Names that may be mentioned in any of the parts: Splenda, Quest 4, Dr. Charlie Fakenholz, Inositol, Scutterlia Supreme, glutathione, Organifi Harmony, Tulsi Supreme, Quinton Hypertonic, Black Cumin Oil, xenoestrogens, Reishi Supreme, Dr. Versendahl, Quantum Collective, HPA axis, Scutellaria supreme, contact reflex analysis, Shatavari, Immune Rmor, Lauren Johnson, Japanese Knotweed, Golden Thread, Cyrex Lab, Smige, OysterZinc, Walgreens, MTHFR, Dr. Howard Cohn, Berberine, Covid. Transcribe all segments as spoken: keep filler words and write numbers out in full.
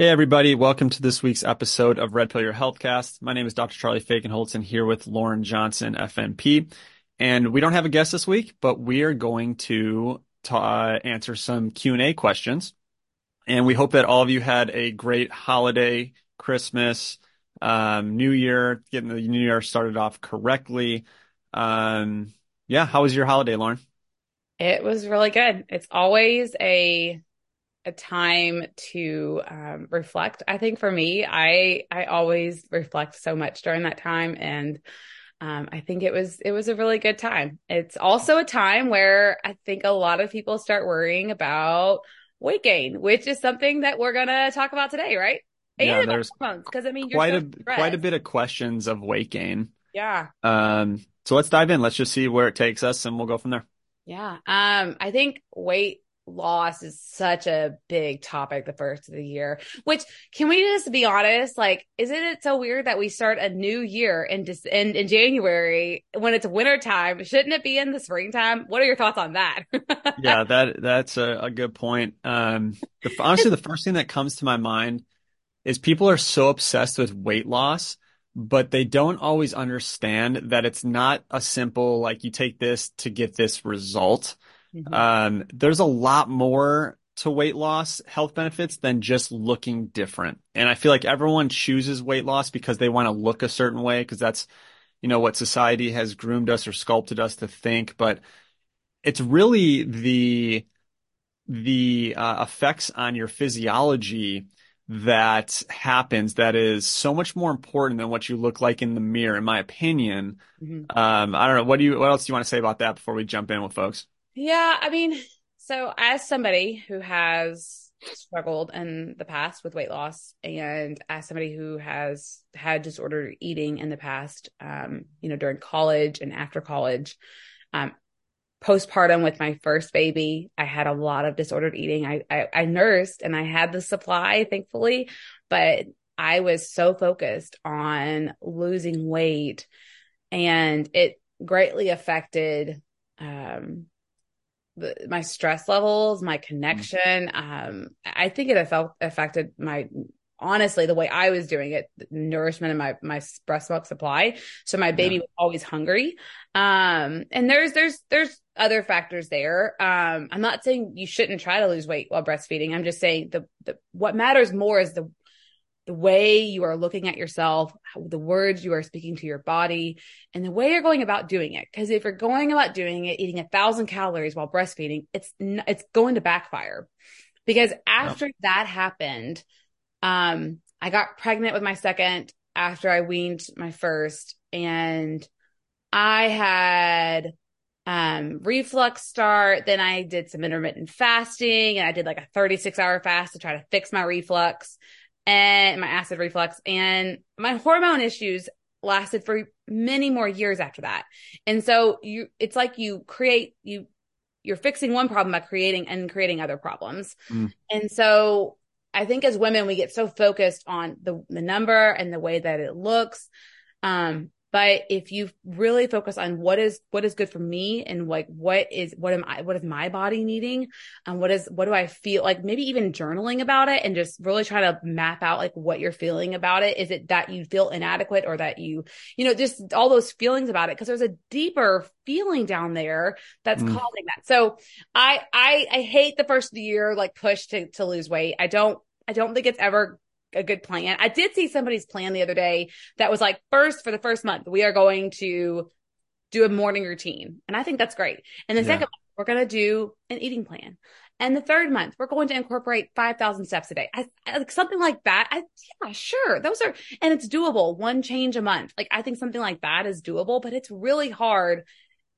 Hey, everybody. Welcome to this week's episode of Red Pill Your HealthCast. My name is Doctor Charlie Fakenholz and here with Lauren Johnson, F M P. And we don't have a guest this week, but we are going to ta- answer some Q and A questions. And we hope that all of you had a great holiday, Christmas, um, New Year, getting the New Year started off correctly. Um, yeah. How was your holiday, Lauren? It was really good. It's always a... a time to um, reflect. I think for me, I I always reflect so much during that time, and um, I think it was it was a really good time. It's also a time where I think a lot of people start worrying about weight gain, which is something that we're gonna talk about today, right? Yeah, and there's because I mean you're quite a quite a bit of questions of weight gain. Yeah. Um. So let's dive in. Let's just see where it takes us, and we'll go from there. Yeah. Um. I think weight loss is such a big topic the first of the year, which can we just be honest? Like, isn't it so weird that we start a new year in, in, in January when it's winter time? Shouldn't it be in the springtime? What are your thoughts on that? yeah, that that's a, a good point. Um, the, honestly, the first thing that comes to my mind is people are so obsessed with weight loss, but they don't always understand that it's not a simple, like you take this to get this result. Mm-hmm. Um, there's a lot more to weight loss health benefits than just looking different. And I feel like everyone chooses weight loss because they want to look a certain way, because that's, you know, what society has groomed us or sculpted us to think. But it's really the, the uh, effects on your physiology that happens that is so much more important than what you look like in the mirror, in my opinion. Mm-hmm. Um, I don't know. What do you, what else do you want to say about that before we jump in with folks? Yeah, I mean, so as somebody who has struggled in the past with weight loss, and as somebody who has had disordered eating in the past, um, you know, during college and after college, um, postpartum with my first baby, I had a lot of disordered eating. I, I, I nursed and I had the supply, thankfully, but I was so focused on losing weight, and it greatly affected, um, my stress levels, my connection. Um, I think it felt affected my, honestly, the way I was doing it, the nourishment and my, my breast milk supply. So my baby yeah. was always hungry. Um, and there's, there's, there's other factors there. Um, I'm not saying you shouldn't try to lose weight while breastfeeding. I'm just saying the, the what matters more is the, the way you are looking at yourself, the words you are speaking to your body, and the way you're going about doing it. Because if you're going about doing it, eating a thousand calories while breastfeeding, it's n- it's going to backfire. Because after wow. that happened, um, I got pregnant with my second after I weaned my first, and I had um, reflux start. Then I did some intermittent fasting, and I did like a thirty-six hour fast to try to fix my reflux and my acid reflux, and my hormone issues lasted for many more years after that. And so you, it's like you create, you, you're fixing one problem by creating and creating other problems. Mm. And so I think as women, we get so focused on the, the number and the way that it looks. Um, but if you really focus on what is, what is good for me, and like, what is, what am I, what is my body needing? And what is, what do I feel like? Maybe even journaling about it and just really try to map out like what you're feeling about it. Is it that you feel inadequate, or that you, you know, just all those feelings about it? Cause there's a deeper feeling down there that's mm. causing that. So I, I, I hate the first of the year, like push to, to lose weight. I don't, I don't think it's ever a good plan. I did see somebody's plan the other day that was like, first, for the first month, we are going to do a morning routine. And I think that's great. And the yeah. second month, we're going to do an eating plan. And the third month, we're going to incorporate five thousand steps a day. I, I, something like that. I, yeah, sure. Those are, and it's doable. One change a month. Like, I think something like that is doable, but it's really hard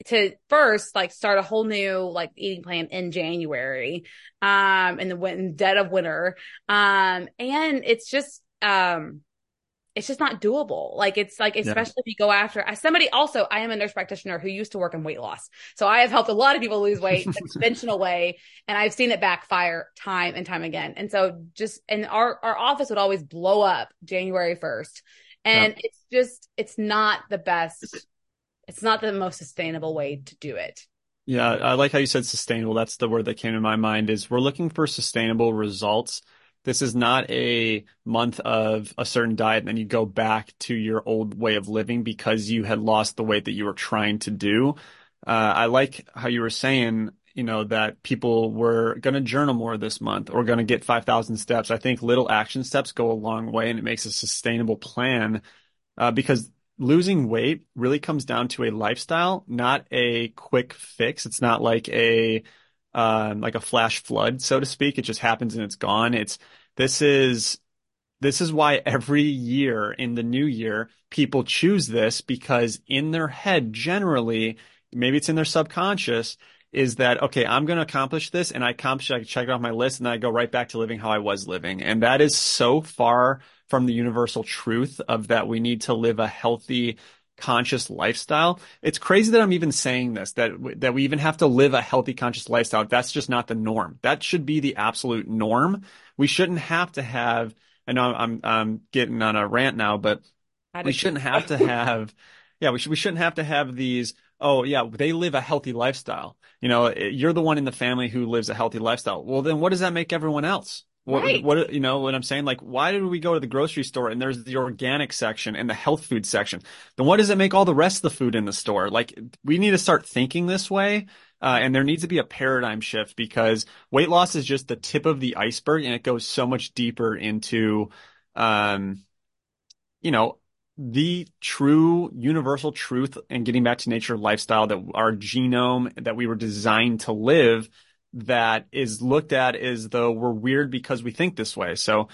to first like start a whole new like eating plan in January, um, in the win- dead of winter. Um, and it's just, um, it's just not doable. Like, it's like, especially yeah. if you go after I, somebody also, I am a nurse practitioner who used to work in weight loss. So I have helped a lot of people lose weight the conventional way. And I've seen it backfire time and time again. And so just, and our, our office would always blow up January first. And yeah. it's just, it's not the best. It's not the most sustainable way to do it. Yeah, I like how you said sustainable. That's the word that came to my mind, is we're looking for sustainable results. This is not a month of a certain diet and then you go back to your old way of living because you had lost the weight that you were trying to do. Uh, I like how you were saying, you know, that people were going to journal more this month or going to get five thousand steps. I think little action steps go a long way, and it makes a sustainable plan uh, because losing weight really comes down to a lifestyle, not a quick fix. It's not like a um, like a flash flood, so to speak. It just happens and it's gone. It's this is this is why every year in the new year, people choose this, because in their head, generally, maybe it's in their subconscious, is that, okay, I'm going to accomplish this, and I accomplish it, I can check it off my list, and then I go right back to living how I was living. And that is so far from the universal truth of that we need to live a healthy, conscious lifestyle. It's crazy that I'm even saying this, that that we even have to live a healthy, conscious lifestyle. That's just not the norm. That should be the absolute norm. We shouldn't have to have, I know I'm, I'm getting on a rant now, but we shouldn't have to have, yeah, we, should, we shouldn't have to have these, oh yeah, they live a healthy lifestyle. You know, you're the one in the family who lives a healthy lifestyle. Well, then what does that make everyone else? What, right. what, you know what I'm saying? Like, why did we go to the grocery store and there's the organic section and the health food section? Then what does it make all the rest of the food in the store? Like, we need to start thinking this way. Uh, and there needs to be a paradigm shift, because weight loss is just the tip of the iceberg, and it goes so much deeper into, um, you know, the true universal truth and getting back to nature lifestyle that our genome that we were designed to live, that is looked at as though we're weird because we think this way. So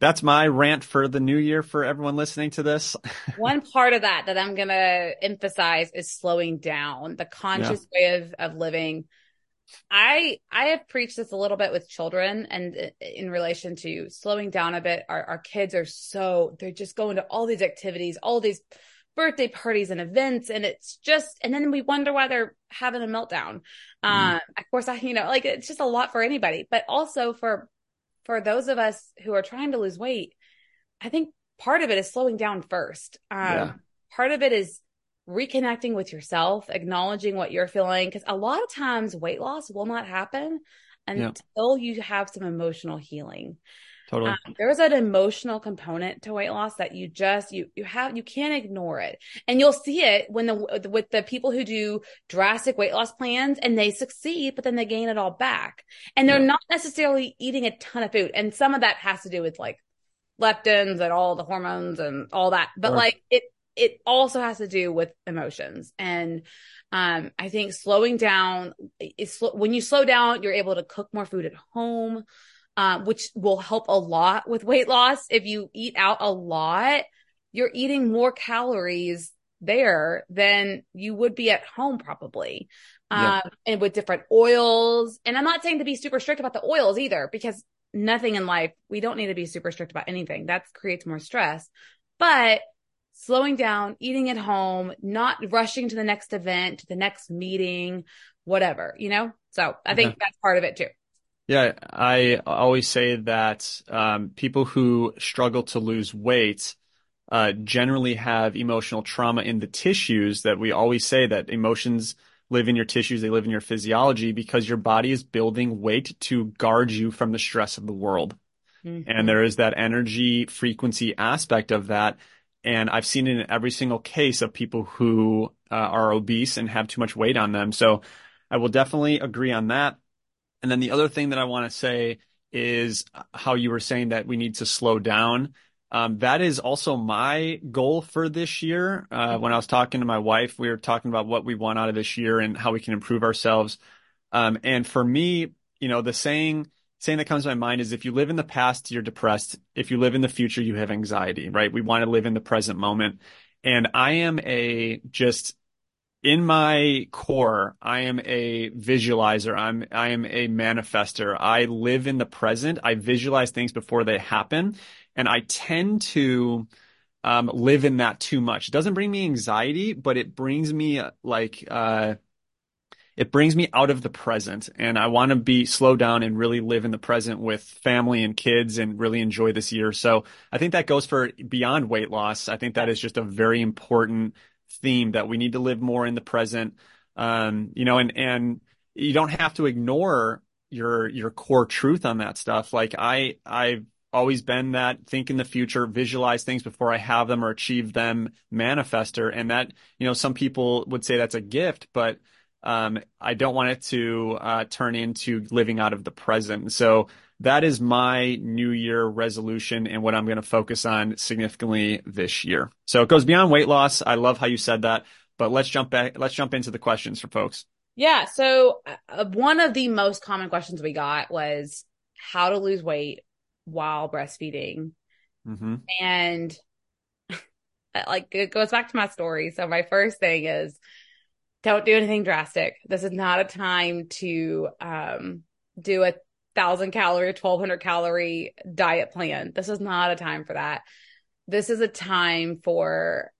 that's my rant for the new year for everyone listening to this. One part of that that I'm going to emphasize is slowing down, the conscious yeah. way of, of living. I I have preached this a little bit with children, and in relation to slowing down a bit. Our our kids are so, they're just going to all these activities, all these birthday parties and events, and it's just, and then we wonder why they're having a meltdown. Mm-hmm. Um, of course, I you know, like, it's just a lot for anybody, but also for for those of us who are trying to lose weight, I think part of it is slowing down first. Um, yeah. Part of it is reconnecting with yourself, acknowledging what you're feeling, because a lot of times weight loss will not happen until yeah. you have some emotional healing. Totally. Um, there is an emotional component to weight loss that you just, you, you have, you can't ignore it. And you'll see it when the, with the people who do drastic weight loss plans and they succeed, but then they gain it all back. And they're yeah. not necessarily eating a ton of food. And some of that has to do with like leptins and all the hormones and all that. But right. like it, it also has to do with emotions. And um, I think slowing down is, when you slow down, you're able to cook more food at home, uh, which will help a lot with weight loss. If you eat out a lot, you're eating more calories there than you would be at home, probably. Um, yeah. And with different oils. And I'm not saying to be super strict about the oils either, because nothing in life, we don't need to be super strict about anything. That creates more stress. But slowing down, eating at home, not rushing to the next event, to the next meeting, whatever, you know? So I think yeah. that's part of it too. Yeah. I always say that um, people who struggle to lose weight uh, generally have emotional trauma in the tissues, that we always say that emotions live in your tissues. They live in your physiology, because your body is building weight to guard you from the stress of the world. Mm-hmm. And there is that energy frequency aspect of that. And I've seen it in every single case of people who uh, are obese and have too much weight on them. So I will definitely agree on that. And then the other thing that I want to say is how you were saying that we need to slow down. Um, that is also my goal for this year. Uh, when I was talking to my wife, we were talking about what we want out of this year and how we can improve ourselves. Um, and for me, you know, the saying, saying that comes to my mind is, if you live in the past, you're depressed. If you live in the future, you have anxiety, right? We want to live in the present moment. And I am a, just in my core, I am a visualizer. I'm, I am a manifester. I live in the present. I visualize things before they happen. And I tend to um, live in that too much. It doesn't bring me anxiety, but it brings me like, uh, it brings me out of the present, and I want to be slow down and really live in the present with family and kids and really enjoy this year. So I think that goes for beyond weight loss. I think that is just a very important theme, that we need to live more in the present. Um, you know, and, and you don't have to ignore your your core truth on that stuff. Like I I've always been that think in the future, visualize things before I have them or achieve them manifester. And that, you know, some people would say that's a gift, but um, I don't want it to uh, turn into living out of the present. So that is my New Year resolution and what I'm going to focus on significantly this year. So it goes beyond weight loss. I love how you said that, but let's jump back. Let's jump into the questions for folks. Yeah. So uh, one of the most common questions we got was how to lose weight while breastfeeding. Mm-hmm. And like, it goes back to my story. So my first thing is don't do anything drastic. This is not a time to um, do a thousand calorie, twelve hundred calorie diet plan. This is not a time for that. This is a time for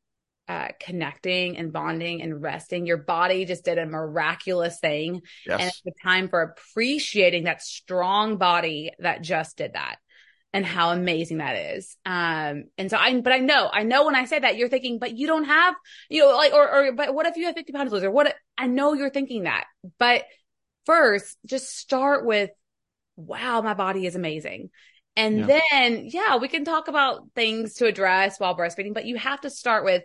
uh, connecting and bonding and resting. Your body just did a miraculous thing. Yes. And it's the time for appreciating that strong body that just did that and how amazing that is. Um, and so I, but I know, I know when I say that you're thinking, but you don't have, you know, like, or, or, but what if you have fifty pounds to lose, or what? I know you're thinking that, but first just start with, wow, my body is amazing. And yeah. then, yeah, we can talk about things to address while breastfeeding, but you have to start with,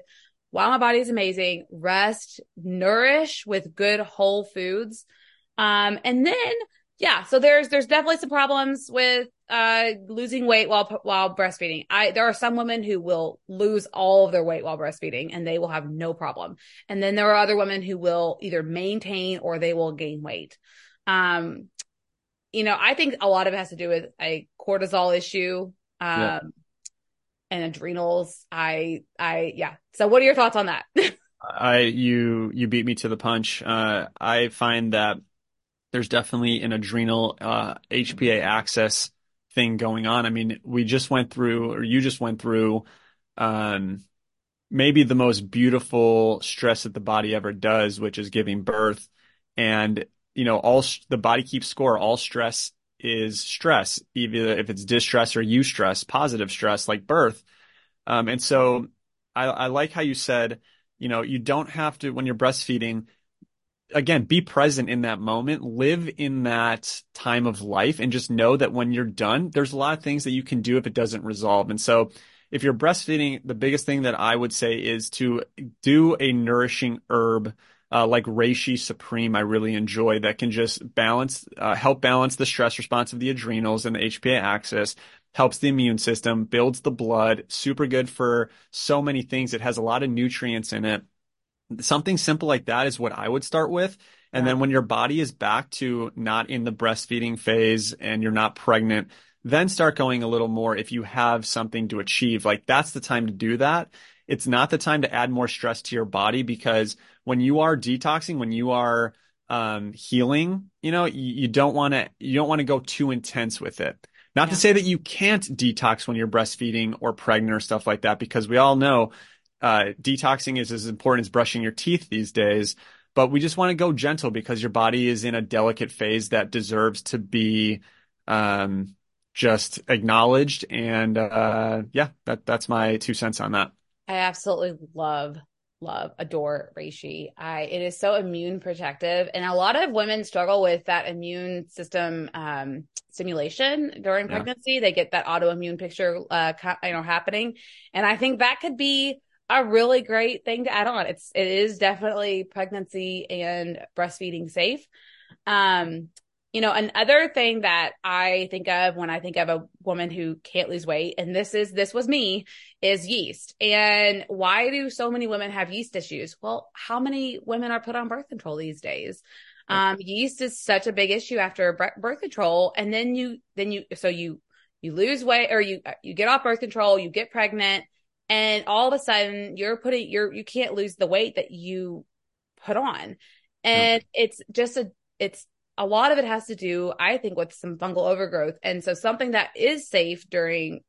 wow, my body is amazing, rest, nourish with good whole foods. Um, and then, yeah, so there's, there's definitely some problems with, uh, losing weight while, while breastfeeding. I, there are some women who will lose all of their weight while breastfeeding and they will have no problem. And then there are other women who will either maintain or they will gain weight. Um, You know, I think a lot of it has to do with a cortisol issue, um, yeah. and adrenals. I, I, yeah. So what are your thoughts on that? I, you, you beat me to the punch. Uh, I find that there's definitely an adrenal, uh, H P A axis thing going on. I mean, we just went through, or you just went through, um, maybe the most beautiful stress that the body ever does, which is giving birth. And you know, all the body keeps score. All stress is stress, either if it's distress or eustress, positive stress like birth. Um, and so I, I like how you said, you know, you don't have to, when you're breastfeeding, again, be present in that moment, live in that time of life, and just know that when you're done, there's a lot of things that you can do if it doesn't resolve. And so if you're breastfeeding, the biggest thing that I would say is to do a nourishing herb Uh, like Reishi Supreme, I really enjoy, that can just balance, uh, help balance the stress response of the adrenals and the H P A axis, helps the immune system, builds the blood, super good for so many things. It has a lot of nutrients in it. Something simple like that is what I would start with. And yeah. then when your body is back to not in the breastfeeding phase and you're not pregnant, then start going a little more if you have something to achieve. Like that's the time to do that. It's not the time to add more stress to your body, because when you are detoxing, when you are um, healing, you know, you, you don't want to, you don't want to go too intense with it. Not yeah. to say that you can't detox when you're breastfeeding or pregnant or stuff like that, because we all know uh, detoxing is as important as brushing your teeth these days, but we just want to go gentle because your body is in a delicate phase that deserves to be um, just acknowledged. And uh, yeah, that, that's my two cents on that. I absolutely love, love, adore Reishi. I, it is so immune protective. And a lot of women struggle with that immune system um, stimulation during pregnancy. Yeah. They get that autoimmune picture, uh, you know, happening. And I think that could be a really great thing to add on. It's, it is definitely pregnancy and breastfeeding safe. Um, you know, another thing that I think of when I think of a woman who can't lose weight, and this is, this was me, is yeast. And why do so many women have yeast issues? Well, how many women are put on birth control these days? Um, yeast is such a big issue after birth control. And then you, then you, so you, you lose weight, or you, you get off birth control, you get pregnant, and all of a sudden you're putting, you're, you can't lose the weight that you put on. And no. it's just a, it's, a lot of it has to do, I think, with some fungal overgrowth. And so something that is safe during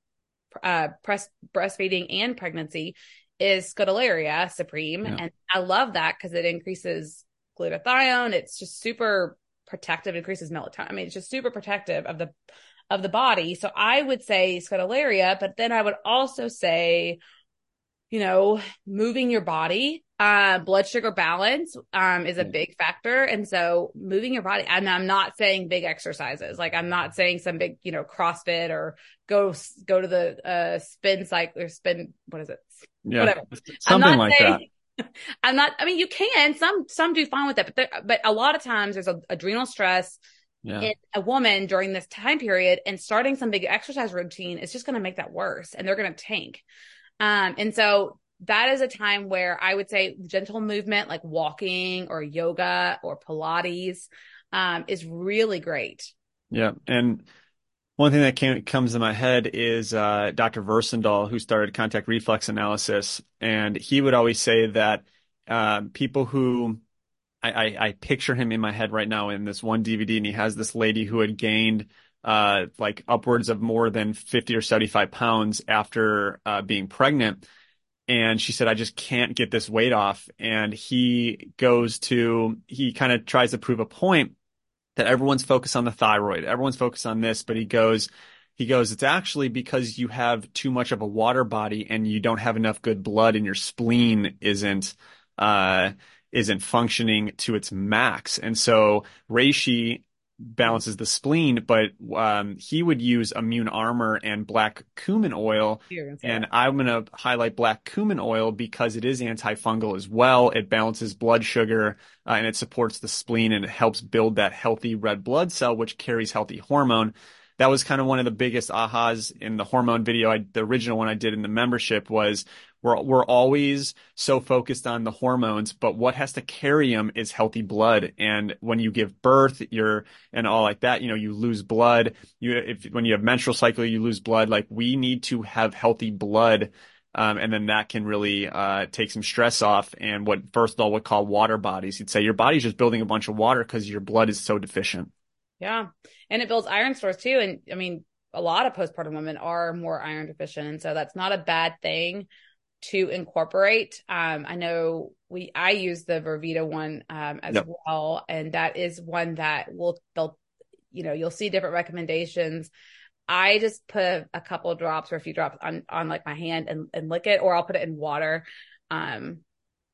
uh, breast, breastfeeding and pregnancy is Scutellaria Supreme. Yeah. And I love that because it increases glutathione. It's just super protective, increases melatonin. I mean, it's just super protective of the of the body. So I would say Scutellaria, but then I would also say, you know, moving your body. Uh, blood sugar balance um, is a big factor. And so moving your body, and I'm not saying big exercises. Like I'm not saying some big, you know, CrossFit or go, go to the uh, spin cycle or spin. What is it? Yeah, whatever. Something like saying, that. I'm not, I mean, you can, some, some do fine with that, but, there, but a lot of times there's a, adrenal stress yeah. in a woman during this time period, and starting some big exercise routine is just going to make that worse, and they're going to tank. Um, and so that is a time where I would say gentle movement like walking or yoga or Pilates um, is really great. Yeah. And one thing that came, comes to my head is uh, Doctor Versendahl, who started contact reflex analysis. And he would always say that uh, people who I, I, I picture him in my head right now in this one D V D, and he has this lady who had gained uh, like upwards of more than fifty or seventy-five pounds after uh, being pregnant. And she said, I just can't get this weight off. And he goes to, he kind of tries to prove a point that everyone's focused on the thyroid. Everyone's focused on this, but he goes, he goes, it's actually because you have too much of a water body and you don't have enough good blood, and your spleen isn't, uh, isn't functioning to its max. And so Reishi balances the spleen, but um, he would use immune armor and black cumin oil. And I'm going to highlight black cumin oil because it is antifungal as well. It balances blood sugar uh, and it supports the spleen, and it helps build that healthy red blood cell, which carries healthy hormone. That was kind of one of the biggest ahas in the hormone video. I, the original one I did in the membership was we're we're always so focused on the hormones, but what has to carry them is healthy blood. And when you give birth, you're and all like that, you know, you lose blood. You if when you have menstrual cycle, you lose blood. Like we need to have healthy blood, um, and then that can really uh take some stress off. And what Versendahl would call water bodies, he'd say your body's just building a bunch of water because your blood is so deficient. Yeah. And it builds iron stores too. And I mean, a lot of postpartum women are more iron deficient. And so that's not a bad thing to incorporate. Um, I know we, I use the Vervita one, um, as yep. well. And that is one that will, they'll, you know, you'll see different recommendations. I just put a couple drops or a few drops on, on like my hand and, and lick it, or I'll put it in water. Um,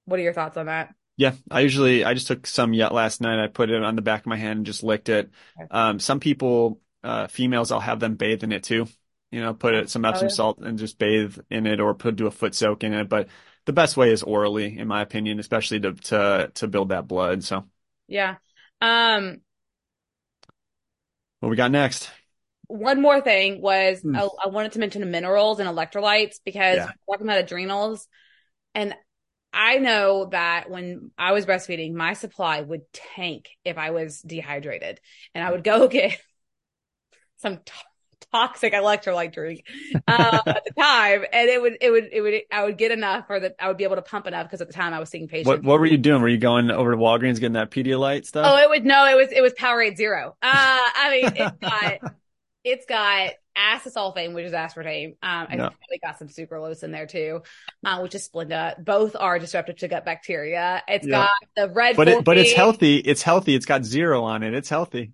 what are your thoughts on that? Yeah, I usually, I just took some yet last night. I put it on the back of my hand and just licked it. Um, some people, uh, females, I'll have them bathe in it too. You know, put it, some Epsom oh, yeah. salt and just bathe in it, or put do a foot soak in it. But the best way is orally, in my opinion, especially to, to, to build that blood. So yeah. Um, what we got next? One more thing was mm. I, I wanted to mention minerals and electrolytes, because yeah. we're talking about adrenals, and I know that when I was breastfeeding, my supply would tank if I was dehydrated, and I would go get some to- toxic electrolyte drink uh, at the time, and it would, it would, it would. I would get enough, or that I would be able to pump enough, because at the time I was seeing patients. What, what were you doing? Were you going over to Walgreens getting that Pedialyte stuff? Oh, it would no, it was it was Powerade Zero. Uh, I mean, it's got it's got. Acesulfame, which is aspartame. Um, I yeah. probably got some sucralose in there too, uh, which is Splenda. Both are disruptive to gut bacteria. It's yeah. got the red, but it, but it's healthy. It's healthy. It's got zero on it. It's healthy.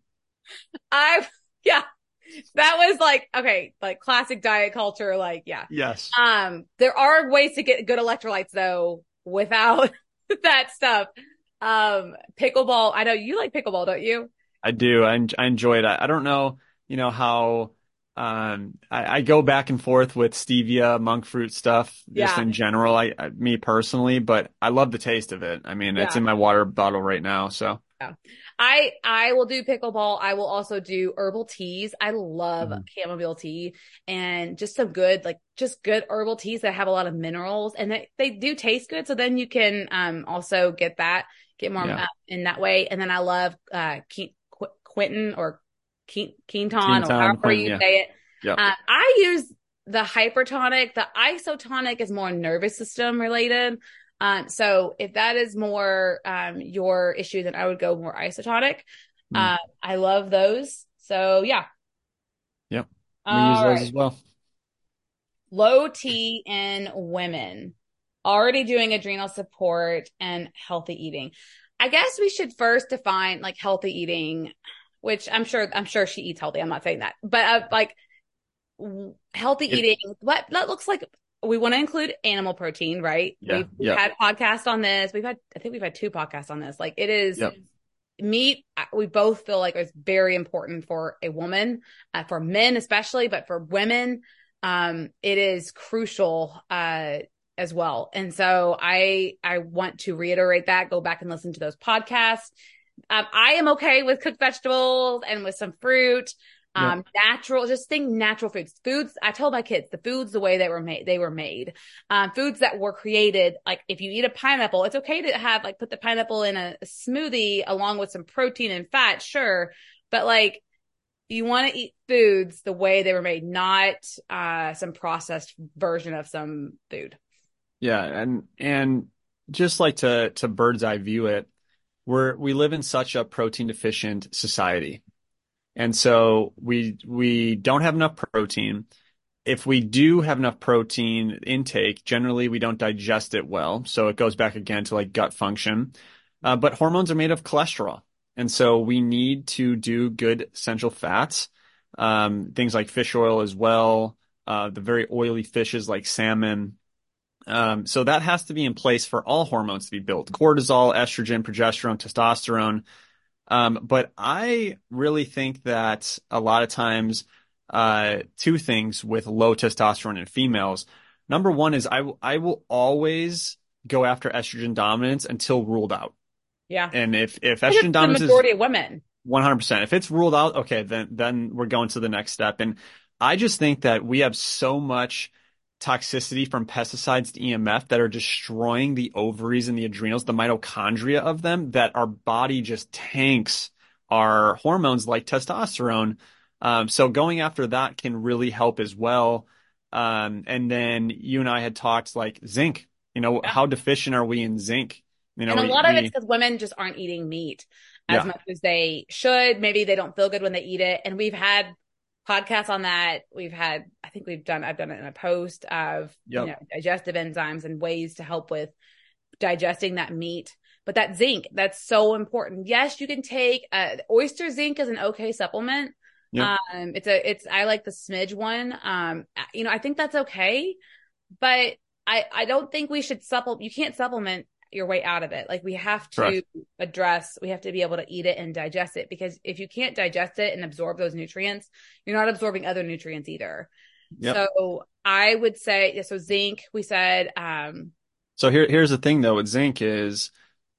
I yeah, that was like okay, like classic diet culture. Like yeah, yes. Um, there are ways to get good electrolytes though without that stuff. Um, pickleball. I know you like pickleball, don't you? I do. I I enjoy it. I, I don't know, you know how. Um, I, I go back and forth with stevia, monk fruit stuff, just yeah. in general. I, I, me personally, but I love the taste of it. I mean, yeah. it's in my water bottle right now. So yeah. I, I will do pickleball. I will also do herbal teas. I love mm-hmm. chamomile tea, and just some good, like just good herbal teas that have a lot of minerals, and they, they do taste good. So then you can, um, also get that, get more yeah. in that way. And then I love, uh, Qu- Quinton or Ke- ketone, or however Queen, you yeah. say it. Yep. Uh, I use the hypertonic. The isotonic is more nervous system related. Um, so if that is more um, your issue, then I would go more isotonic. Mm. Uh, I love those. So yeah. Yep. We use those right. as well. Low T in women. Already doing adrenal support and healthy eating. I guess we should first define like healthy eating. Which I'm sure, I'm sure she eats healthy. I'm not saying that, but uh, like w- healthy eating, it, what that looks like we want to include animal protein, right? Yeah, we've we've yeah. had podcasts on this. We've had, I think we've had two podcasts on this. Like it is yeah. meat. We both feel like it's very important for a woman, uh, for men especially, but for women, um, it is crucial, uh, as well. And so I, I want to reiterate that. Go back and listen to those podcasts. Um, I am okay with cooked vegetables and with some fruit. Um, yeah. natural, just think natural foods, foods. I told my kids the foods, the way they were made, they were made, um, foods that were created. Like if you eat a pineapple, it's okay to have like, put the pineapple in a smoothie along with some protein and fat. Sure. But like, you want to eat foods the way they were made, not, uh, some processed version of some food. Yeah. And, and just like to, to bird's eye view it, we're, we live in such a protein deficient society. And so we, we don't have enough protein. If we do have enough protein intake, generally we don't digest it well. So it goes back again to like gut function. Uh, but hormones are made of cholesterol. And so we need to do good essential fats. Um, things like fish oil as well. Uh, the very oily fishes like salmon. Um, so that has to be in place for all hormones to be built. Cortisol, estrogen, progesterone, testosterone. Um, but I really think that a lot of times, uh, two things with low testosterone in females. Number one is I, w- I will always go after estrogen dominance until ruled out. Yeah. And if, if estrogen dominance is the majority of women, one hundred percent, if it's ruled out, okay, then, then we're going to the next step. And I just think that we have so much toxicity from pesticides to E M F that are destroying the ovaries and the adrenals, the mitochondria of them, that our body just tanks our hormones like testosterone. Um, so going after that can really help as well. Um, and then you and I had talked like zinc, you know, yeah. how deficient are we in zinc? You know, and a lot we, of it's because women just aren't eating meat as yeah. much as they should. Maybe they don't feel good when they eat it. And we've had podcasts on that. We've had, I think we've done, I've done it in a post of yep. you know, digestive enzymes and ways to help with digesting that meat. But that zinc, that's so important. Yes, you can take uh, oyster zinc is an okay supplement. Yep. Um, it's a, it's, I like the smidge one. Um, you know, I think that's okay, but I, I don't think we should supplement. You can't supplement your way out of it. Like we have to Correct. address, we have to be able to eat it and digest it, because if you can't digest it and absorb those nutrients, you're not absorbing other nutrients either. Yep. So I would say, yeah, so zinc, we said, um, so here, here's the thing though, with zinc is,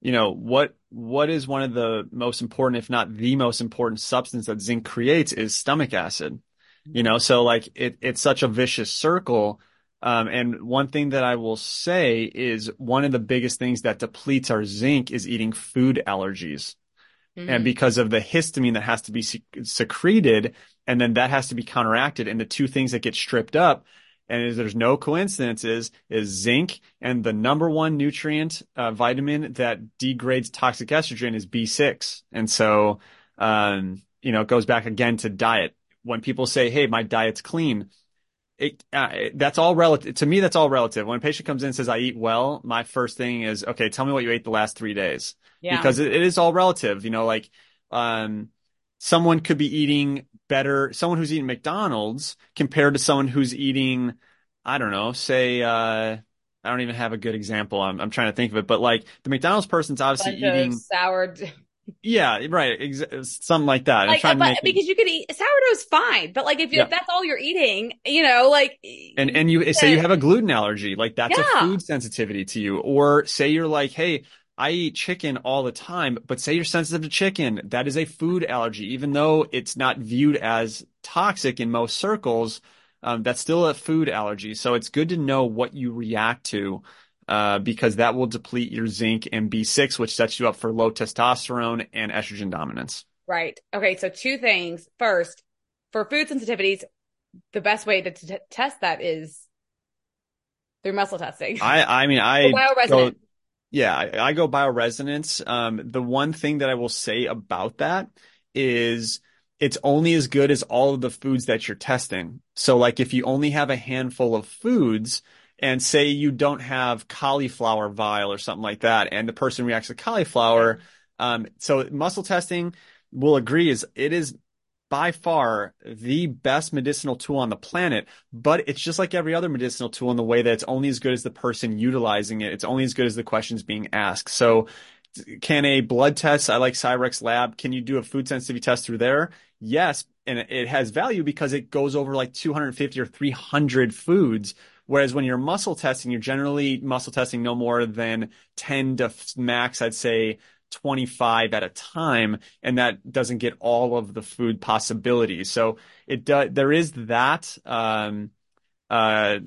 you know, what, what is one of the most important, if not the most important substance that zinc creates is stomach acid, mm-hmm. you know? So like it, it's such a vicious circle. Um, and one thing that I will say is one of the biggest things that depletes our zinc is eating food allergies. Mm-hmm. And because of the histamine that has to be sec- secreted, and then that has to be counteracted. And the two things that get stripped up, and is, there's no coincidences, is zinc, and the number one nutrient, uh, vitamin that degrades toxic estrogen is B six. And so, um, you know, it goes back again to diet. When people say, hey, my diet's clean. It, uh, it, that's all relative to me. That's all relative. When a patient comes in and says, I eat well, my first thing is, okay, tell me what you ate the last three days yeah. because it, it is all relative. You know, like, um, someone could be eating better. Someone who's eating McDonald's compared to someone who's eating, I don't know, say, uh, I don't even have a good example. I'm, I'm trying to think of it, but like the McDonald's person's obviously eating sour. Yeah, right. Ex- something like that. Like, but, it... Because you could eat sourdough's fine, but like if, you, yeah. if that's all you're eating, you know, like and and you say you have a gluten allergy, like that's yeah. a food sensitivity to you, or say you're like, hey, I eat chicken all the time, but say you're sensitive to chicken, that is a food allergy, even though it's not viewed as toxic in most circles. Um, that's still a food allergy, so it's good to know what you react to. Uh, because that will deplete your zinc and B six, which sets you up for low testosterone and estrogen dominance. Right. Okay. So two things. First, for food sensitivities, the best way to t- test that is through muscle testing. I, I mean, I, go, yeah, I, I go bioresonance. Um, the one thing that I will say about that is it's only as good as all of the foods that you're testing. So like if you only have a handful of foods, and say you don't have cauliflower vial or something like that, and the person reacts to cauliflower. Um, so muscle testing, we'll agree, is it is by far the best medicinal tool on the planet, but it's just like every other medicinal tool in the way that it's only as good as the person utilizing it. It's only as good as the questions being asked. So can a blood test, I like Cyrex Lab, can you do a food sensitivity test through there? Yes, and it has value because it goes over like two hundred fifty or three hundred foods. Whereas when you're muscle testing, you're generally muscle testing no more than ten to max, I'd say, twenty-five at a time, and that doesn't get all of the food possibilities. So it does, there is that um uh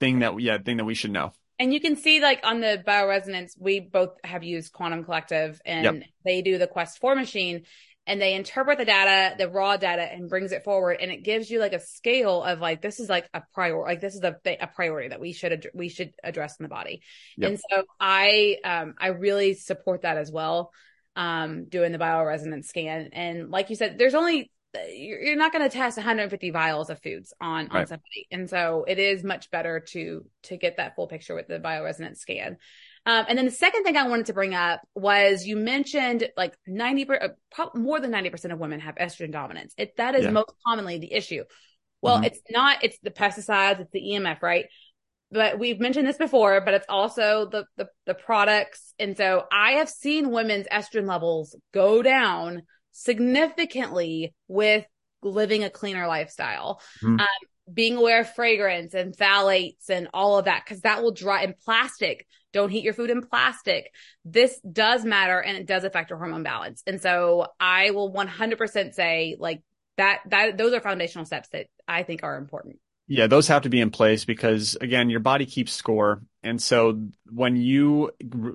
thing that yeah thing that we should know. And you can see, like, on the bioresonance, we both have used Quantum Collective, and yep. they do the Quest four machine, and they interpret the data, the raw data, and brings it forward, and it gives you like a scale of like, this is like a prior, like this is a, a priority that we should ad- we should address in the body. Yep. And so I um I really support that as well, um doing the bioresonance scan. And like you said, there's only you're not going to test one hundred fifty vials of foods on, right. on somebody, and so it is much better to to get that full picture with the bioresonance scan. Um, and then the second thing I wanted to bring up was you mentioned like ninety, more than ninety percent of women have estrogen dominance. It, that is yeah. most commonly the issue. Well, mm-hmm. it's not, it's the pesticides, it's the E M F, right? But we've mentioned this before, but it's also the, the, the products. And so I have seen women's estrogen levels go down significantly with living a cleaner lifestyle. Mm-hmm. Um, being aware of fragrance and phthalates and all of that, because that will dry in plastic. Don't heat your food in plastic. This does matter, and it does affect your hormone balance. And so I will one hundred percent say like that, that those are foundational steps that I think are important. Yeah, those have to be in place because, again, your body keeps score. And so when you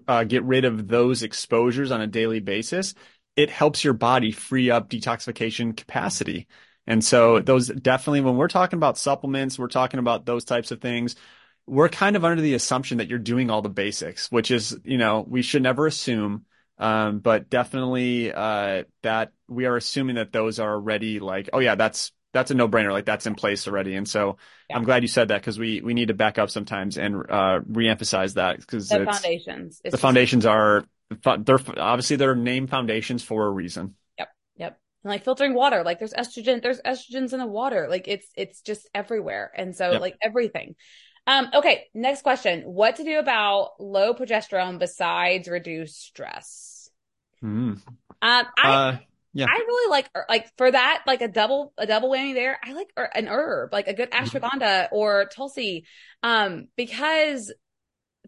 uh, get rid of those exposures on a daily basis, it helps your body free up detoxification capacity. And so those definitely, when we're talking about supplements, we're talking about those types of things, we're kind of under the assumption that you're doing all the basics, which is, you know, we should never assume. Um, but definitely uh, that we are assuming that those are already like, oh yeah, that's, that's a no brainer. Like that's in place already. And so yeah. I'm glad you said that, because we, we need to back up sometimes and uh, reemphasize that, because the foundations, it's the foundations are, they're obviously they're named foundations for a reason. And like filtering water, like there's estrogen, there's estrogens in the water. Like it's, it's just everywhere. And so yep. like everything. Um, okay. Next question. What to do about low progesterone besides reduce stress? Mm. Um, I, uh, yeah. I really like, like for that, like a double, a double whammy there. I like an herb, like a good ashwagandha or Tulsi. Um, because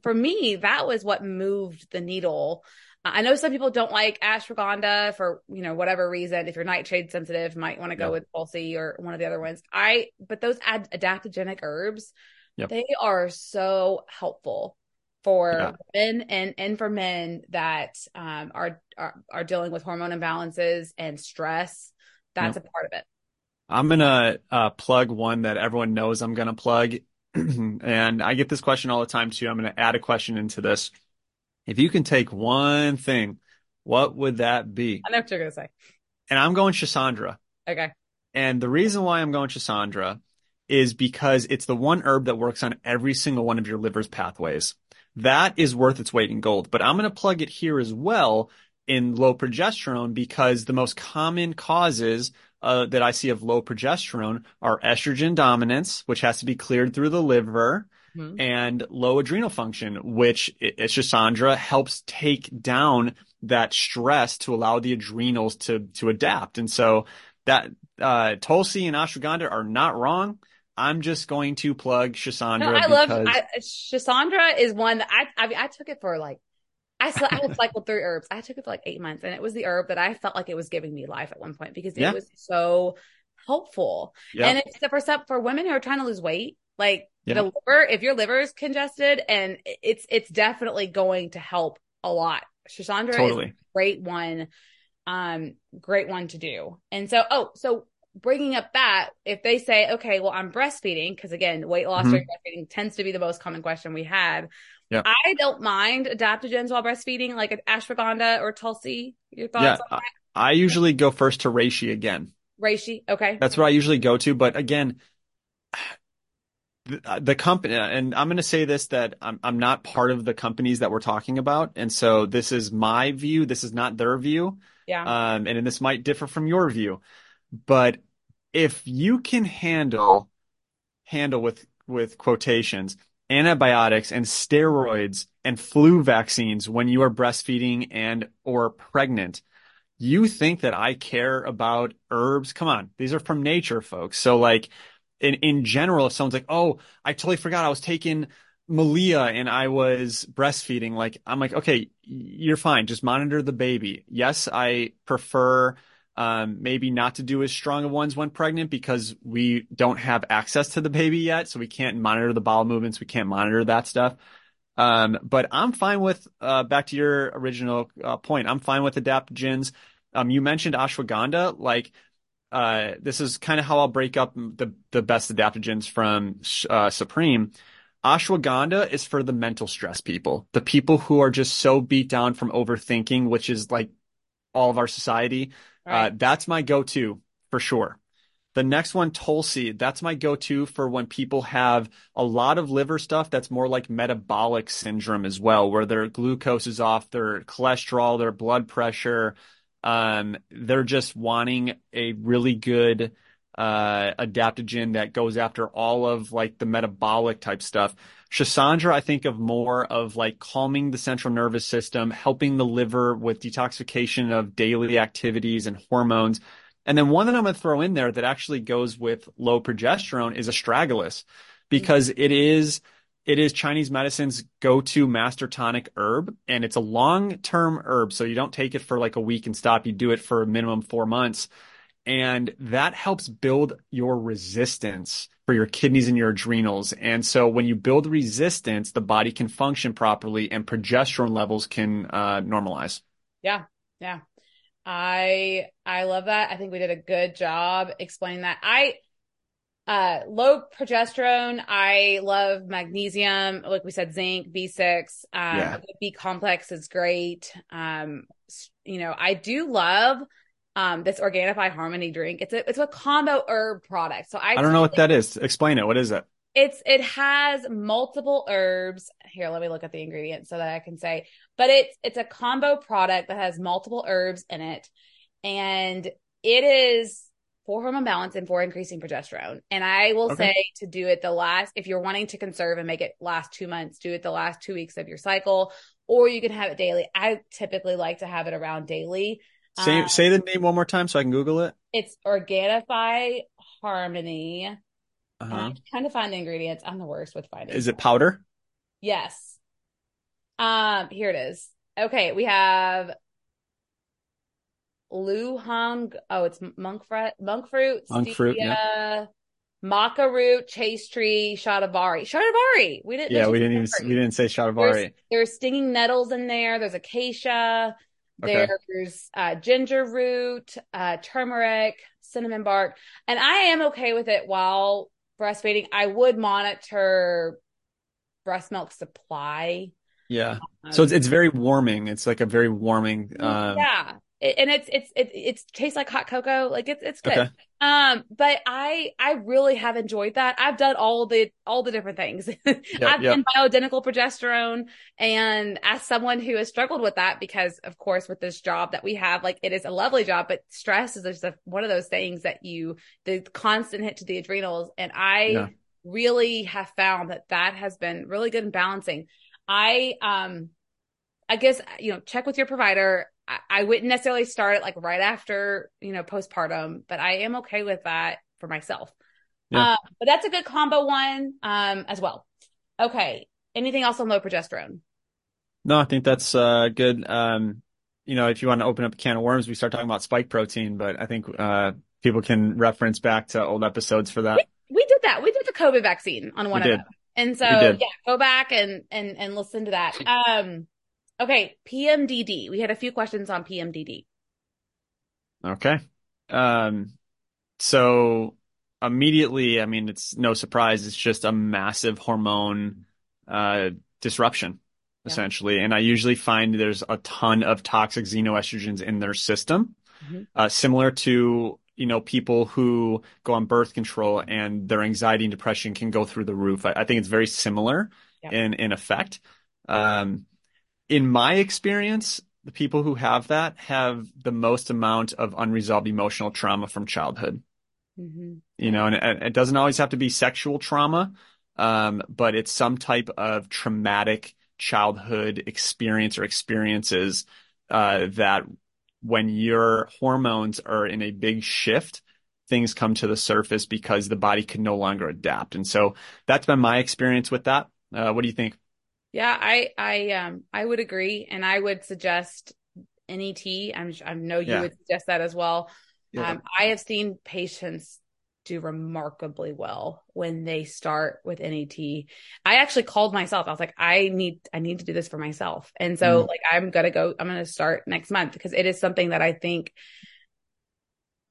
for me, that was what moved the needle. I know some people don't like ashwagandha for, you know, whatever reason. If you're nightshade sensitive, might want to go yep. with Tulsi or one of the other ones. I, but those ad- adaptogenic herbs, yep. they are so helpful for yeah. women and, and for men that um, are, are, are dealing with hormone imbalances and stress. That's yep. a part of it. I'm going to uh, plug one that everyone knows I'm going to plug. And I get this question all the time too. I'm going to add a question into this. If you can take one thing, what would that be? I know what you're going to say. And I'm going Schisandra. Okay. And the reason why I'm going Schisandra is because it's the one herb that works on every single one of your liver's pathways. That is worth its weight in gold. But I'm going to plug it here as well in low progesterone, because the most common causes uh, that I see of low progesterone are estrogen dominance, which has to be cleared through the liver. Mm-hmm. And low adrenal function, which Schisandra helps take down that stress to allow the adrenals to to adapt. And so that uh Tulsi and ashwagandha are not wrong. I'm just going to plug Schisandra. No, I because... love I, Schisandra is one that I, I I took it for like I I cycled through herbs. I took it for like eight months, and it was the herb that I felt like it was giving me life at one point, because it yeah. was so helpful. Yep. And it's for some for women who are trying to lose weight. Like yeah. the liver, if your liver is congested, and it's it's definitely going to help a lot. Schisandra totally. is a great one, um, great one to do. And so, oh, so bringing up that, if they say, okay, well, I'm breastfeeding, because again, weight loss mm-hmm. or breastfeeding tends to be the most common question we had. Yep. I don't mind adaptogens while breastfeeding, like an ashwagandha or Tulsi. Your thoughts yeah, on that? I usually go first to Reishi again. Reishi, okay. That's where I usually go to, but again, The, the company, and I'm going to say this, that I'm, I'm not part of the companies that we're talking about. And so this is my view. This is not their view. Yeah. Um, and, and this might differ from your view. But if you can handle, handle with, with quotations, antibiotics and steroids and flu vaccines when you are breastfeeding and or pregnant, you think that I care about herbs? Come on. These are from nature, folks. So like in, in general, if someone's like, oh, I totally forgot I was taking Malia and I was breastfeeding, like, I'm like, okay, you're fine. Just monitor the baby. Yes, I prefer um, maybe not to do as strong of ones when pregnant because we don't have access to the baby yet. So we can't monitor the bowel movements. We can't monitor that stuff. Um, but I'm fine with, uh, back to your original uh, point, I'm fine with adaptogens. Um, you mentioned ashwagandha, like, uh, this is kind of how I'll break up the, the best adaptogens from, uh, Supreme. Ashwagandha is for the mental stress people, the people who are just so beat down from overthinking, which is like all of our society. Right. Uh, that's my go-to for sure. The next one, Tulsi, that's my go-to for when people have a lot of liver stuff that's more like metabolic syndrome as well, where their glucose is off, their cholesterol, their blood pressure. Um, they're just wanting a really good uh adaptogen that goes after all of like the metabolic type stuff. Schisandra, I think of more of like calming the central nervous system, helping the liver with detoxification of daily activities and hormones. And then one that I'm going to throw in there that actually goes with low progesterone is astragalus, because it is it is Chinese medicine's go-to master tonic herb, and it's a long-term herb, so you don't take it for like a week and stop. You do it for a minimum four months. And that helps build your resistance for your kidneys and your adrenals. And so when you build resistance, the body can function properly and progesterone levels can uh, normalize. Yeah. Yeah. I, I love that. I think we did a good job explaining that. I, uh, low progesterone. I love magnesium. Like we said, zinc, B six, um, yeah. B complex is great. Um, you know, I do love, Um, this Organifi Harmony drink. It's a, it's a combo herb product. So I, I don't know what that is. Explain it. What is it? It's, it has multiple herbs. Here, let me look at the ingredients so that I can say, but it's, it's a combo product that has multiple herbs in it. And it is for hormone balance and for increasing progesterone. And I will okay. say to do it the last, if you're wanting to conserve and make it last two months, do it the last two weeks of your cycle, or you can have it daily. I typically like to have it around daily. Say, um, say the name one more time so I can Google it. It's Organifi Harmony. Uh-huh. I'm trying to find the ingredients. I'm the worst with finding. Is it powder? Yes. Um, here it is. Okay, we have Lu Hung. Oh, it's monk fruit, monk fruit, monk stevia, fruit, yeah. Maca root, chase tree, shatavari. Shatavari. We didn't. Yeah, we didn't even. We didn't say shatavari. There's, there's stinging nettles in there. There's acacia. Okay. There's uh, ginger root, uh, turmeric, cinnamon bark, and I am okay with it while breastfeeding. I would monitor breast milk supply. Yeah, um, so it's it's very warming. It's like a very warming. Um... Yeah, it, and it's it's it it's tastes like hot cocoa. Like it's it's good. Okay. Um, but I I really have enjoyed that. I've done all the all the different things. Yep, I've yep. done bioidentical progesterone, and as someone who has struggled with that, because of course with this job that we have, like it is a lovely job, but stress is just a, one of those things that you the constant hit to the adrenals, and I yeah. really have found that that has been really good in balancing. I um, I guess you know check with your provider. I wouldn't necessarily start it like right after, you know, postpartum, but I am okay with that for myself. Yeah. Uh, but that's a good combo one um, as well. Okay. Anything else on low progesterone? No, I think that's uh, good. Um, you know, if you want to open up a can of worms, we start talking about spike protein, but I think uh, people can reference back to old episodes for that. We, we did that. We did the COVID vaccine on one of them. And so yeah, go back and, and, and listen to that. Um, Okay, P M D D. We had a few questions on P M D D. Okay. Um, so immediately, I mean, it's no surprise. It's just a massive hormone uh, disruption, yeah. essentially. And I usually find there's a ton of toxic xenoestrogens in their system, mm-hmm. uh, similar to, you know, people who go on birth control and their anxiety and depression can go through the roof. I, I think it's very similar yeah. in, in effect. Um, In my experience, the people who have that have the most amount of unresolved emotional trauma from childhood. Mm-hmm. You know, and it doesn't always have to be sexual trauma, um, but it's some type of traumatic childhood experience or experiences uh, that when your hormones are in a big shift, things come to the surface because the body can no longer adapt. And so that's been my experience with that. Uh, what do you think? Yeah, I, I, um, I would agree. And I would suggest N E T. I'm, I know you yeah. would suggest that as well. Yeah. Um, I have seen patients do remarkably well when they start with N E T. I actually called myself. I was like, I need, I need to do this for myself. And so mm. like, I'm going to go, I'm going to start next month because it is something that I think,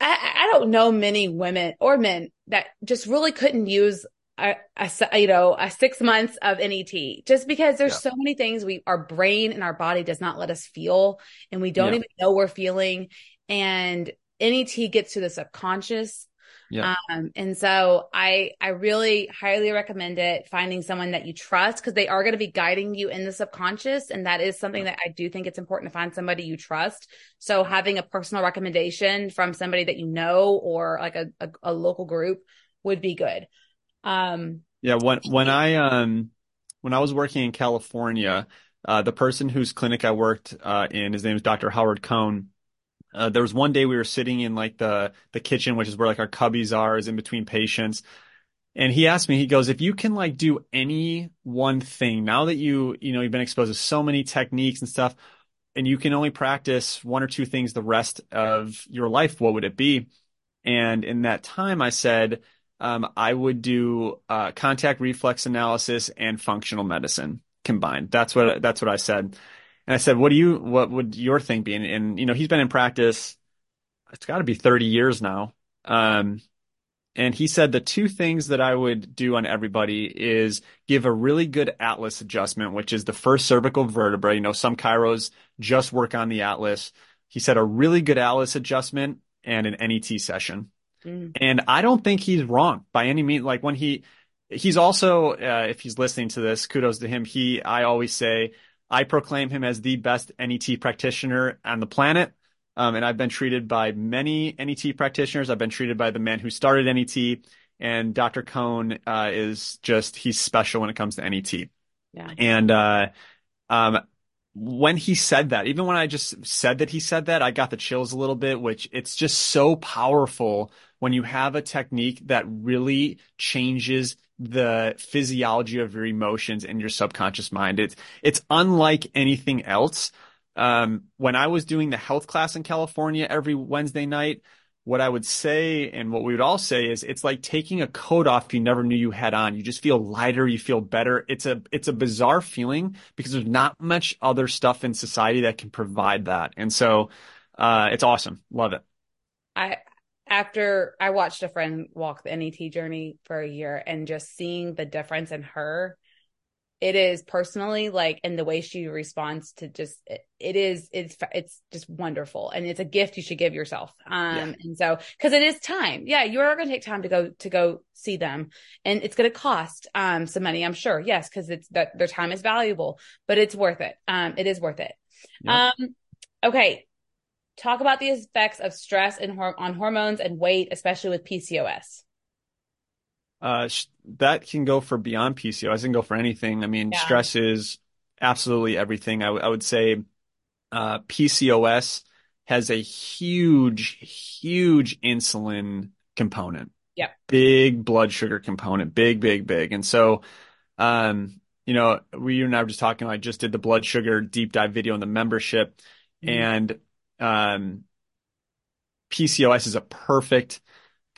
I, I don't know many women or men that just really couldn't use A, a, you know, a six months of N E T, just because there's yeah. so many things we, our brain and our body does not let us feel, and we don't yeah. even know we're feeling. And N E T gets to the subconscious. Yeah. Um, and so I, I really highly recommend it, finding someone that you trust, because they are going to be guiding you in the subconscious. And that is something that I do think it's important to find somebody you trust. So having a personal recommendation from somebody that you know, or like a, a, a local group would be good. Um, yeah. When, when I, um, when I was working in California, uh, the person whose clinic I worked, uh, in, his name is Doctor Howard Cohn. Uh, there was one day we were sitting in like the, the kitchen, which is where like our cubbies are, is in between patients. And he asked me, he goes, if you can like do any one thing now that you, you know, you've been exposed to so many techniques and stuff, and you can only practice one or two things the rest of your life, what would it be? And in that time I said, Um, I would do uh, contact reflex analysis and functional medicine combined. That's what that's what I said. And I said, "What do you? What would your thing be?" And, and you know, he's been in practice. It's got to be thirty years now. Um, and he said the two things that I would do on everybody is give a really good atlas adjustment, which is the first cervical vertebra. You know, some chiros just work on the atlas. He said a really good atlas adjustment and an N E T session. And I don't think he's wrong by any means. Like when he, he's also, uh, if he's listening to this, kudos to him. He, I always say, I proclaim him as the best N E T practitioner on the planet. Um, and I've been treated by many N E T practitioners. I've been treated by the man who started N E T, and Doctor Cohn, uh, is just, he's special when it comes to N E T. Yeah. And, uh, um, when he said that, even when I just said that he said that, I got the chills a little bit, which it's just so powerful when you have a technique that really changes the physiology of your emotions and your subconscious mind. It's, it's unlike anything else. Um, when I was doing the health class in California every Wednesday night, what I would say and what we would all say is it's like taking a coat off you never knew you had on. You just feel lighter. You feel better. It's a, it's a bizarre feeling because there's not much other stuff in society that can provide that. And so, uh, it's awesome. Love it. I, after I watched a friend walk the N E T journey for a year and just seeing the difference in her, it is personally like, and the way she responds to just, it, it is, it's, it's just wonderful. And it's a gift you should give yourself. Um, yeah. And so, cause it is time. Yeah. You're going to take time to go, to go see them, and it's going to cost, um, some money, I'm sure. Yes. Cause it's that their time is valuable, but it's worth it. Um, it is worth it. Yeah. Um, okay. Talk about the effects of stress and on hormones and weight, especially with P C O S. Uh, that can go for beyond P C O S. It can go for anything. I mean, yeah. stress is absolutely everything. I, w- I would say uh, P C O S has a huge, huge insulin component. Yeah. Big blood sugar component. Big, big, big. And so, um, you know, we you and I were just talking. I just did the blood sugar deep dive video in the membership, mm-hmm. and um, P C O S is a perfect.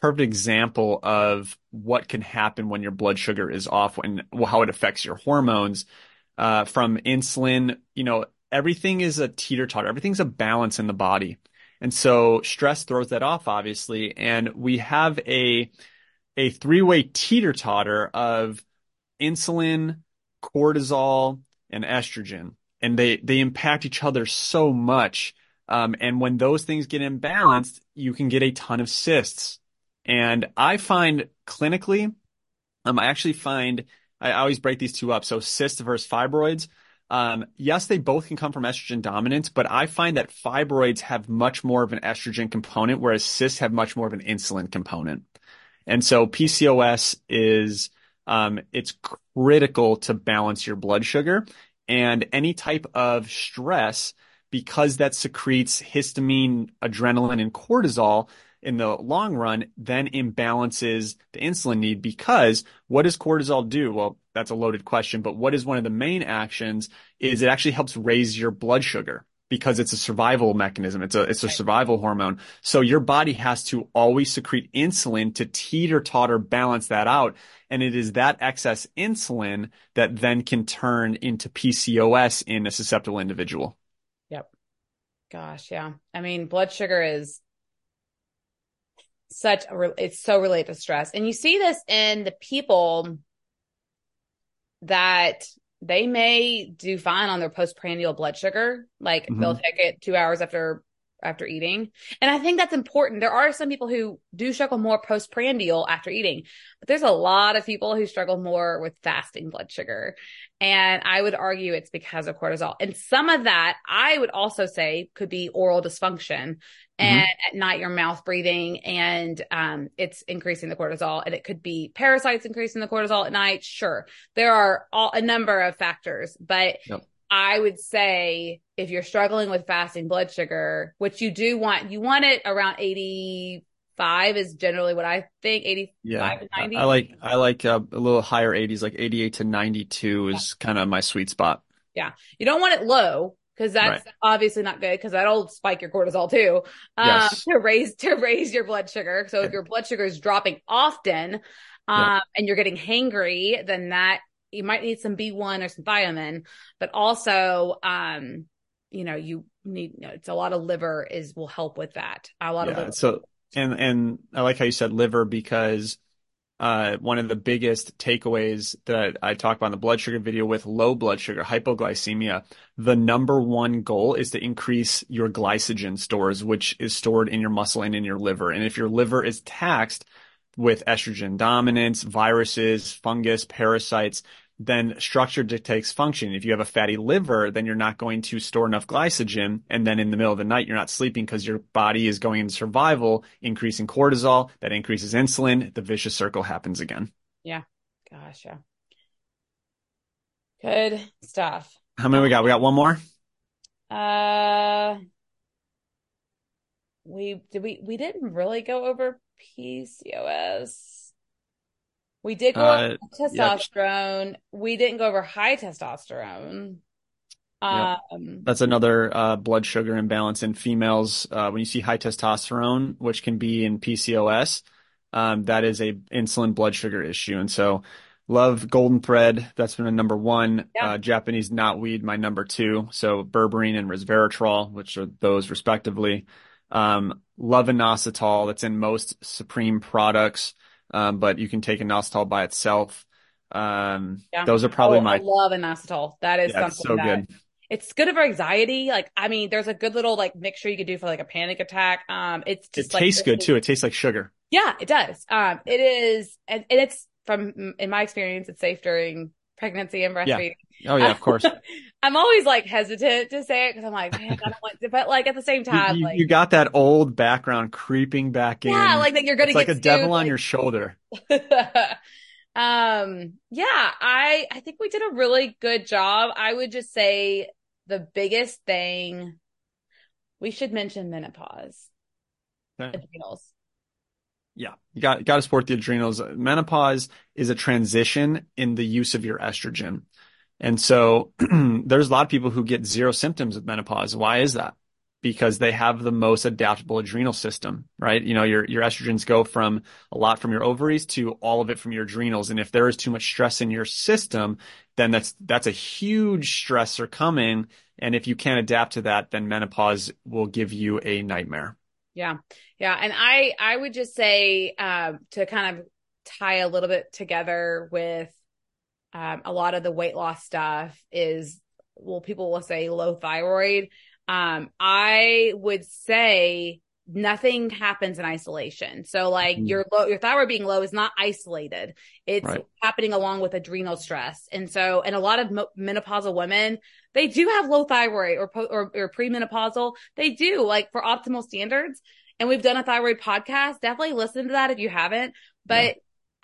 perfect example of what can happen when your blood sugar is off and how it affects your hormones, uh, from insulin. You know, everything is a teeter-totter. Everything's a balance in the body. And so stress throws that off, obviously. And we have a, a three-way teeter-totter of insulin, cortisol, and estrogen. And they, they impact each other so much. Um, and when those things get imbalanced, you can get a ton of cysts. And I find clinically, um, I actually find, I always break these two up. So cysts versus fibroids. Um, yes, they both can come from estrogen dominance, but I find that fibroids have much more of an estrogen component, whereas cysts have much more of an insulin component. And so P C O S is, um, it's critical to balance your blood sugar, and any type of stress, because that secretes histamine, adrenaline, and cortisol in the long run, then imbalances the insulin need. Because what does cortisol do? Well, that's a loaded question, but what is one of the main actions is it actually helps raise your blood sugar, because it's a survival mechanism. It's a, it's a survival hormone. So your body has to always secrete insulin to teeter totter balance that out. And it is that excess insulin that then can turn into P C O S in a susceptible individual. Yep. Gosh. Yeah. I mean, blood sugar is such a, it's so related to stress. And you see this in the people that they may do fine on their postprandial blood sugar. Like mm-hmm. they'll take it two hours after, after eating. And I think that's important. There are some people who do struggle more postprandial after eating, but there's a lot of people who struggle more with fasting blood sugar. And I would argue it's because of cortisol. And some of that I would also say could be oral dysfunction and mm-hmm. at night your mouth breathing and um, it's increasing the cortisol, and it could be parasites increasing the cortisol at night. Sure. There are all, a number of factors, but yep. I would say if you're struggling with fasting blood sugar, which you do want, you want it around eighty-five is generally what I think, eighty-five yeah, to ninety. I like I like uh, a little higher eighties, like eighty-eight to ninety-two yeah. is kind of my sweet spot. Yeah. You don't want it low, because that's right. obviously not good, because that'll spike your cortisol too, um, yes. to raise to raise your blood sugar. So if your blood sugar is dropping often um, yeah. and you're getting hangry, then that you might need some B one or some thiamine, but also, um, you know, you need, you know, it's a lot of liver is, will help with that. A lot yeah, of liver. So, and, and I like how you said liver, because, uh, one of the biggest takeaways that I talk about in the blood sugar video with low blood sugar, hypoglycemia, the number one goal is to increase your glycogen stores, which is stored in your muscle and in your liver. And if your liver is taxed with estrogen dominance, viruses, fungus, parasites, then structure dictates function. If you have a fatty liver, then you're not going to store enough glycogen. And then in the middle of the night, you're not sleeping because your body is going in survival, increasing cortisol, that increases insulin. The vicious circle happens again. Yeah. Gosh. Yeah. Good stuff. How many we got? We got one more. Uh, we, did we, we didn't really go over P C O S. We did go over uh, testosterone. Yep. We didn't go over high testosterone. Um, yep. That's another uh, blood sugar imbalance in females. Uh, when you see high testosterone, which can be in P C O S, um, that is a insulin blood sugar issue. And so love Golden Thread. That's been a number one. Yep. Uh, Japanese Knotweed, my number two. So berberine and resveratrol, which are those respectively. Um, love Inositol. That's in most Supreme products. Um, but you can take inositol by itself. Um, yeah. Those are probably oh, my. I love inositol. That is yeah, something so that good. It's good for anxiety. Like, I mean, there's a good little like mixture you could do for like a panic attack. Um, it's just it like, tastes good too. It tastes like sugar. Yeah, it does. Um, it is, and, and it's from in my experience, it's safe during pregnancy and breastfeeding. Yeah. Oh yeah, of course. I'm always like hesitant to say it because I'm like, man, I don't want to, but like at the same time, you, you, like you got that old background creeping back in. Yeah, like that you're going to get like a sued, devil like... on your shoulder. um, yeah, I I think we did a really good job. I would just say the biggest thing we should mention menopause, okay. adrenals. Yeah, you got got to support the adrenals. Menopause is a transition in the use of your estrogen. And so there's a lot of people who get zero symptoms of menopause. Why is that? Because they have the most adaptable adrenal system, right? You know, your your estrogens go from a lot from your ovaries to all of it from your adrenals. And if there is too much stress in your system, then that's that's a huge stressor coming. And if you can't adapt to that, then menopause will give you a nightmare. Yeah. Yeah. And I, I would just say, um, to kind of tie a little bit together with, um, a lot of the weight loss stuff is, well, people will say low thyroid. Um, I would say nothing happens in isolation. So like mm. your low, your thyroid being low is not isolated. It's right. happening along with adrenal stress. And so, and a lot of mo- menopausal women, they do have low thyroid or, po- or, or premenopausal. They do, like, for optimal standards. And we've done a thyroid podcast. Definitely listen to that if you haven't, but yeah.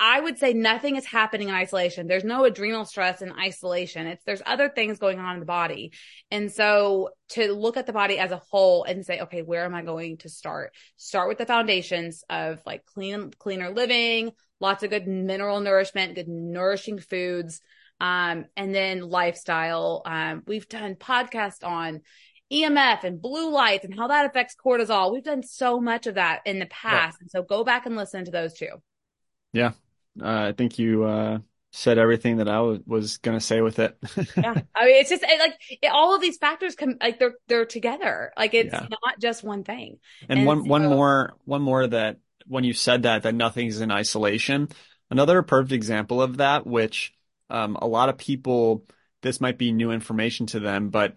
I would say nothing is happening in isolation. There's no adrenal stress in isolation. It's there's other things going on in the body. And so to look at the body as a whole and say, okay, where am I going to start? Start with the foundations of like clean, cleaner living, lots of good mineral nourishment, good nourishing foods, um, and then lifestyle. Um, we've done podcasts on E M F and blue lights and how that affects cortisol. We've done so much of that in the past. Yeah. And so go back and listen to those too. Yeah. Uh, I think you uh, said everything that I w- was going to say with it. Yeah, I mean, it's just it, like it, all of these factors come like they're they're together. Like it's yeah. not just one thing. And, and one so- one more one more that when you said that that nothing's in isolation. Another perfect example of that, which um, a lot of people, this might be new information to them, but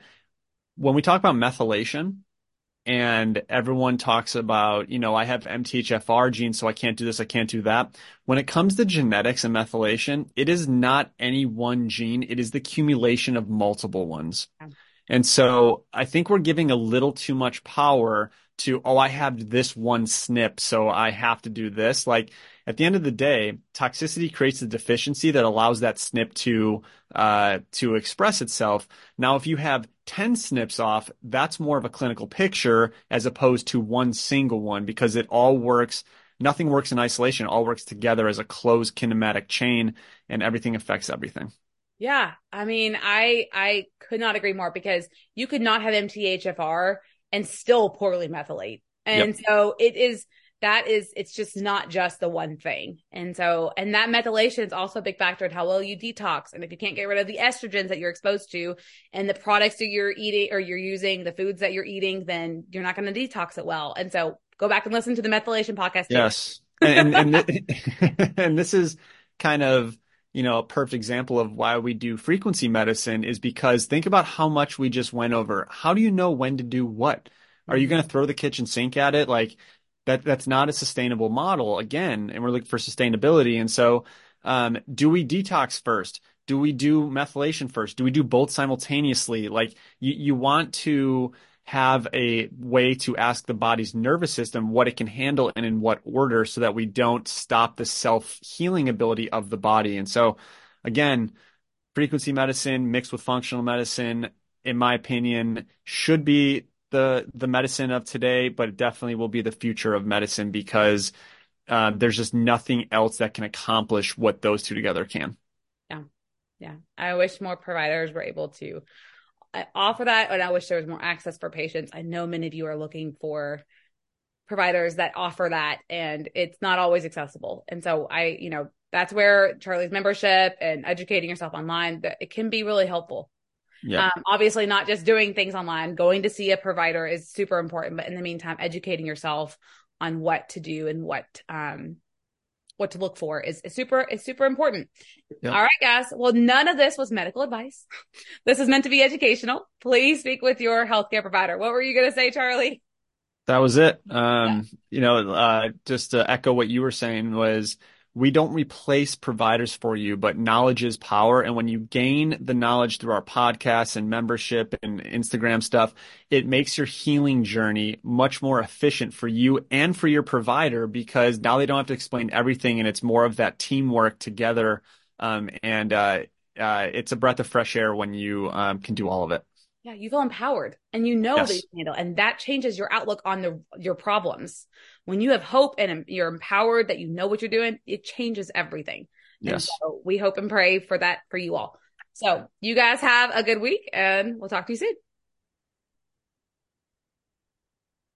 when we talk about methylation. And everyone talks about, you know, I have M T H F R gene, so I can't do this, I can't do that. When it comes to genetics and methylation, it is not any one gene. It is the accumulation of multiple ones. And so I think we're giving a little too much power to, oh, I have this one S N P, so I have to do this. Like, at the end of the day, toxicity creates a deficiency that allows that S N P to uh, to express itself. Now, if you have ten S N Ps off, that's more of a clinical picture as opposed to one single one, because it all works. Nothing works in isolation. It all works together as a closed kinematic chain, and everything affects everything. Yeah. I mean, I I could not agree more, because you could not have M T H F R and still poorly methylate. And yep. so it is... That is, it's just not just the one thing. And so, and that methylation is also a big factor in how well you detox. And if you can't get rid of the estrogens that you're exposed to and the products that you're eating or you're using, the foods that you're eating, then you're not going to detox it well. And so go back and listen to the methylation podcast. Yes. and, and, and, th- and this is kind of, you know, a perfect example of why we do frequency medicine, is because think about how much we just went over. How do you know when to do what? Are you going to throw the kitchen sink at it? Like, That that's not a sustainable model, again, and we're looking for sustainability. And so um, do we detox first? Do we do methylation first? Do we do both simultaneously? Like you, you want to have a way to ask the body's nervous system what it can handle and in what order, so that we don't stop the self-healing ability of the body. And so, again, frequency medicine mixed with functional medicine, in my opinion, should be the the medicine of today, but it definitely will be the future of medicine, because uh, there's just nothing else that can accomplish what those two together can. Yeah. Yeah. I wish more providers were able to offer that, and I wish there was more access for patients. I know many of you are looking for providers that offer that, and it's not always accessible. And so I, you know, that's where Charlie's membership and educating yourself online, that it can be really helpful. Yeah. Um, obviously not just doing things online, going to see a provider is super important, but in the meantime, educating yourself on what to do and what, um, what to look for is, is super, is super important. Yeah. All right, guys. Well, none of this was medical advice. This is meant to be educational. Please speak with your healthcare provider. What were you going to say, Charlie? That was it. Um, yeah. you know, uh, just to echo what you were saying was, we don't replace providers for you, but knowledge is power. And when you gain the knowledge through our podcasts and membership and Instagram stuff, it makes your healing journey much more efficient for you and for your provider, because now they don't have to explain everything, and it's more of that teamwork together. Um, and uh, uh, it's a breath of fresh air when you um, can do all of it. Yeah, you feel empowered, and you know yes. that you can handle, and that changes your outlook on the your problems. When you have hope and you're empowered that you know what you're doing, it changes everything. Yes. And so we hope and pray for that for you all. So you guys have a good week, and we'll talk to you soon.